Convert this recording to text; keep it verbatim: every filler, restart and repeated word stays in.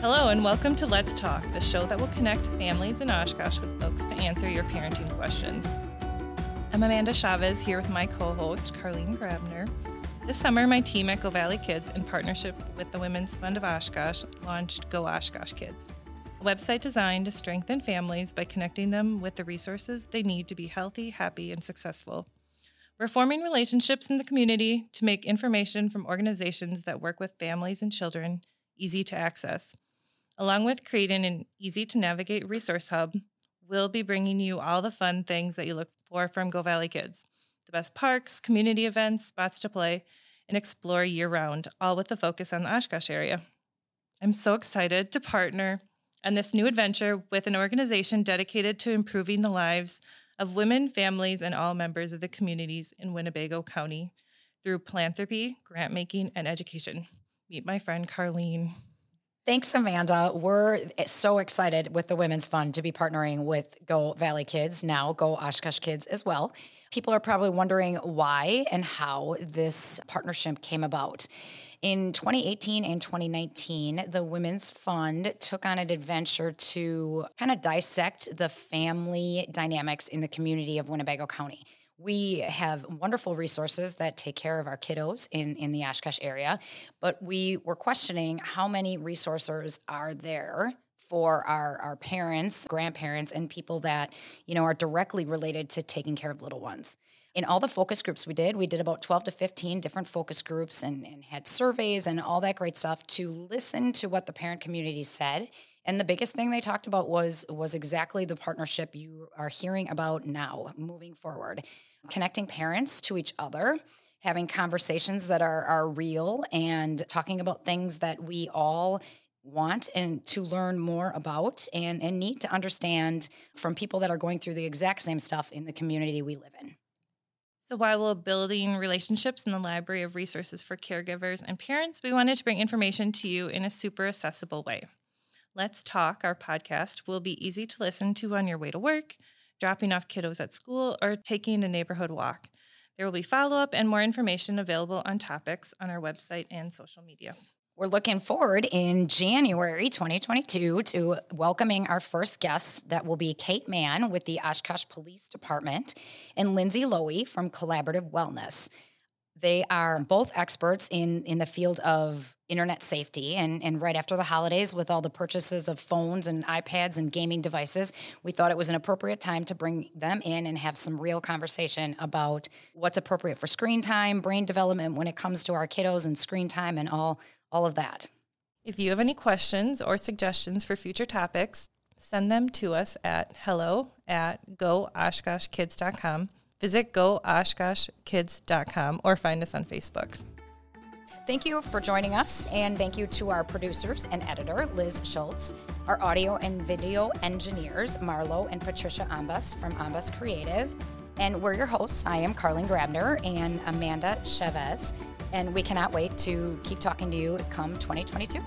Hello and welcome to Let's Talk, the show that will connect families in Oshkosh with folks to answer your parenting questions. I'm Amanda Chavez here with my co-host, Karlene Grabner. This summer, my team at Go Valley Kids, in partnership with the Women's Fund of Oshkosh, launched Go Oshkosh Kids, a website designed to strengthen families by connecting them with the resources they need to be healthy, happy, and successful. We're forming relationships in the community to make information from organizations that work with families and children easy to access. Along with creating an easy-to-navigate resource hub, we'll be bringing you all the fun things that you look for from Go Valley Kids, the best parks, community events, spots to play, and explore year-round, all with a focus on the Oshkosh area. I'm so excited to partner on this new adventure with an organization dedicated to improving the lives of women, families, and all members of the communities in Winnebago County through philanthropy, grant-making, and education. Meet my friend, Karlene. Thanks, Amanda. We're so excited with the Women's Fund to be partnering with Go Valley Kids, now Go Oshkosh Kids as well. People are probably wondering why and how this partnership came about. In twenty eighteen and twenty nineteen, the Women's Fund took on an adventure to kind of dissect the family dynamics in the community of Winnebago County. We have wonderful resources that take care of our kiddos in, in the Oshkosh area, but we were questioning how many resources are there for our, our parents, grandparents, and people that, you know, are directly related to taking care of little ones. In all the focus groups we did, we did about twelve to fifteen different focus groups and, and had surveys and all that great stuff to listen to what the parent community said. And the biggest thing they talked about was, was exactly the partnership you are hearing about now, moving forward. Connecting parents to each other, having conversations that are, are real, and talking about things that we all want and to learn more about and, and need to understand from people that are going through the exact same stuff in the community we live in. So while we're building relationships in the library of resources for caregivers and parents, we wanted to bring information to you in a super accessible way. Let's Talk, our podcast, will be easy to listen to on your way to work, dropping off kiddos at school, or taking a neighborhood walk. There will be follow-up and more information available on topics on our website and social media. We're looking forward in January twenty twenty-two to welcoming our first guests. That will be Kate Mann with the Oshkosh Police Department and Lindsay Lowy from Collaborative Wellness. They are both experts in, in the field of internet safety, and, and right after the holidays with all the purchases of phones and iPads and gaming devices, we thought it was an appropriate time to bring them in and have some real conversation about what's appropriate for screen time, brain development when it comes to our kiddos and screen time and all, all of that. If you have any questions or suggestions for future topics, send them to us at hello at Go Oshkosh Kids dot com. Visit Go Oshkosh Kids dot com or find us on Facebook. Thank you for joining us, and thank you to our producers and editor, Liz Schultz, our audio and video engineers, Marlo and Patricia Ambas from Ambas Creative, and we're your hosts. I am Karlene Grabner and Amanda Chavez, and we cannot wait to keep talking to you come twenty twenty-two.